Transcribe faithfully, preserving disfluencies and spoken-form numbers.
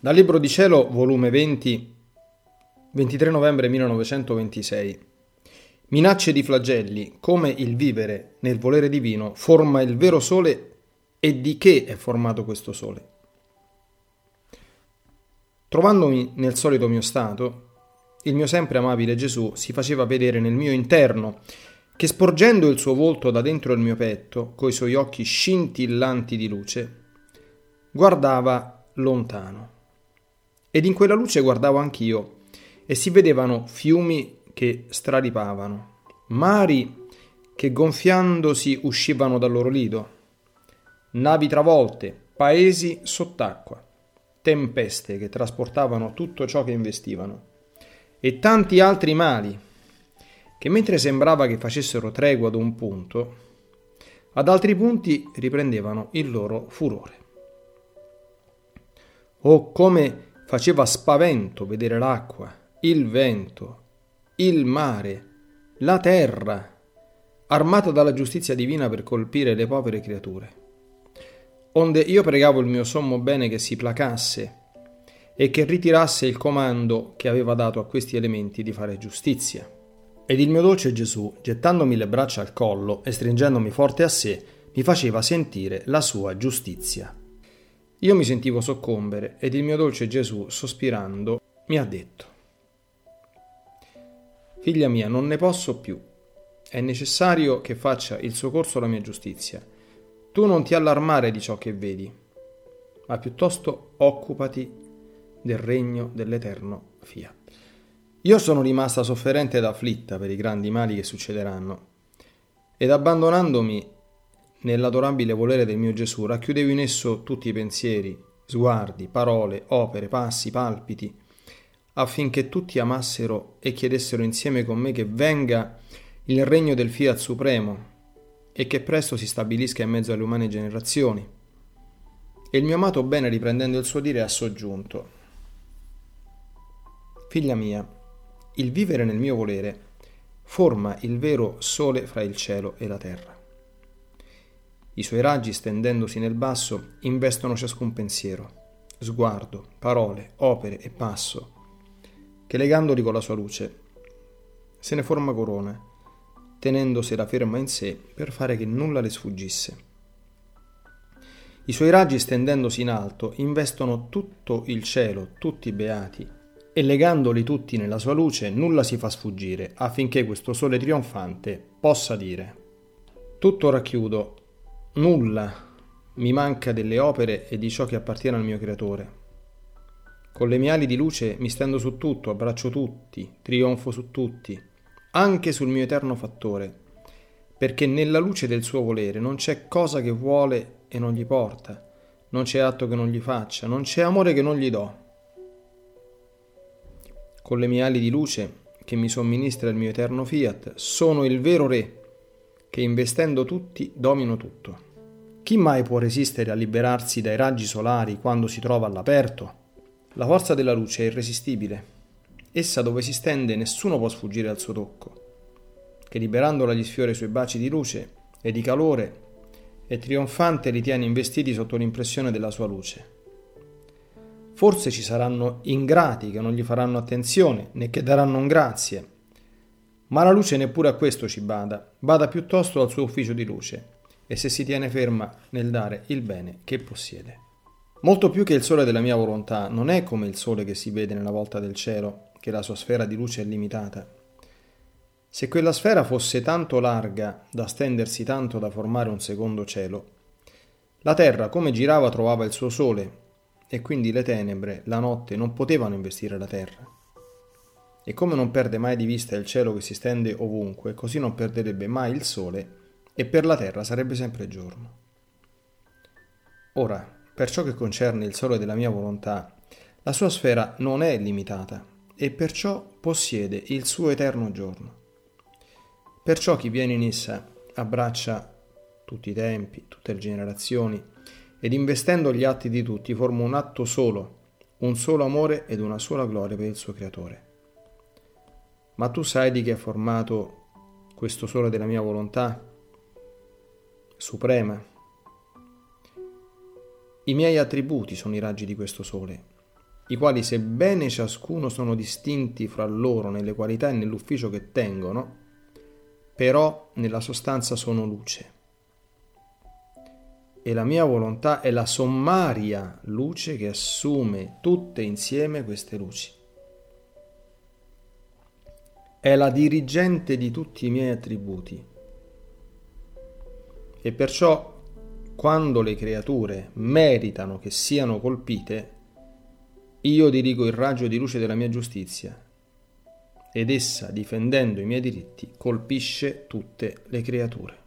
Dal Libro di Cielo, volume venti, ventitré novembre millenovecentoventisei. Minacce di flagelli, come il vivere nel volere divino forma il vero sole e di che è formato questo sole. Trovandomi nel solito mio stato, il mio sempre amabile Gesù si faceva vedere nel mio interno, che sporgendo il suo volto da dentro il mio petto, coi suoi occhi scintillanti di luce, guardava lontano. Ed in quella luce guardavo anch'io, e si vedevano fiumi che straripavano, mari che gonfiandosi uscivano dal loro lido, navi travolte, paesi sott'acqua, tempeste che trasportavano tutto ciò che investivano, e tanti altri mali, che mentre sembrava che facessero tregua ad un punto, ad altri punti riprendevano il loro furore. Oh, come faceva spavento vedere l'acqua, il vento, il mare, la terra, armata dalla giustizia divina per colpire le povere creature. Onde io pregavo il mio sommo bene che si placasse e che ritirasse il comando che aveva dato a questi elementi di fare giustizia. Ed il mio dolce Gesù, gettandomi le braccia al collo e stringendomi forte a sé, mi faceva sentire la sua giustizia. Io mi sentivo soccombere ed il mio dolce Gesù, sospirando, mi ha detto: «Figlia mia, non ne posso più. È necessario che faccia il suo corso la mia giustizia. Tu non ti allarmare di ciò che vedi, ma piuttosto occupati del regno dell'eterno Fiat». Io sono rimasta sofferente ed afflitta per i grandi mali che succederanno, ed abbandonandomi nell'adorabile volere del mio Gesù, racchiudevo in esso tutti i pensieri, sguardi, parole, opere, passi, palpiti, affinché tutti amassero e chiedessero insieme con me che venga il regno del Fiat supremo e che presto si stabilisca in mezzo alle umane generazioni. E il mio amato bene, riprendendo il suo dire, ha soggiunto: «Figlia mia, il vivere nel mio volere forma il vero sole fra il cielo e la terra. I suoi raggi, stendendosi nel basso, investono ciascun pensiero, sguardo, parole, opere e passo, che legandoli con la sua luce se ne forma corona, tenendosela ferma in sé per fare che nulla le sfuggisse. I suoi raggi, stendendosi in alto, investono tutto il cielo, tutti i beati, e legandoli tutti nella sua luce nulla si fa sfuggire, affinché questo sole trionfante possa dire: tutto racchiudo, nulla mi manca delle opere e di ciò che appartiene al mio creatore. Con le mie ali di luce mi stendo su tutto, abbraccio tutti, trionfo su tutti, anche sul mio eterno fattore, perché nella luce del suo volere non c'è cosa che vuole e non gli porta, non c'è atto che non gli faccia, non c'è amore che non gli do. Con le mie ali di luce, che mi somministra il mio eterno Fiat, sono il vero re, che investendo tutti domino tutto. Chi mai può resistere a liberarsi dai raggi solari quando si trova all'aperto? La forza della luce è irresistibile. Essa dove si stende nessuno può sfuggire al suo tocco, che liberandola gli sfiora i suoi baci di luce e di calore e trionfante li tiene investiti sotto l'impressione della sua luce. Forse ci saranno ingrati che non gli faranno attenzione, né che daranno un grazie. Ma la luce neppure a questo ci bada, bada piuttosto al suo ufficio di luce, e se si tiene ferma nel dare il bene che possiede. Molto più che il sole della mia volontà non è come il sole che si vede nella volta del cielo, che la sua sfera di luce è limitata. Se quella sfera fosse tanto larga da stendersi tanto da formare un secondo cielo, la terra come girava trovava il suo sole, e quindi le tenebre, la notte, non potevano investire la terra. E come non perde mai di vista il cielo che si stende ovunque, così non perderebbe mai il sole e per la terra sarebbe sempre giorno. Ora, per ciò che concerne il sole della mia volontà, la sua sfera non è limitata e perciò possiede il suo eterno giorno. Perciò chi viene in essa abbraccia tutti i tempi, tutte le generazioni, ed investendo gli atti di tutti forma un atto solo, un solo amore ed una sola gloria per il suo creatore. Ma tu sai di che è formato questo sole della mia volontà suprema? I miei attributi sono i raggi di questo sole, i quali, sebbene ciascuno sono distinti fra loro nelle qualità e nell'ufficio che tengono, però nella sostanza sono luce. E la mia volontà è la sommaria luce che assume tutte insieme queste luci. È la dirigente di tutti i miei attributi. E perciò, quando le creature meritano che siano colpite, io dirigo il raggio di luce della mia giustizia, ed essa, difendendo i miei diritti, colpisce tutte le creature.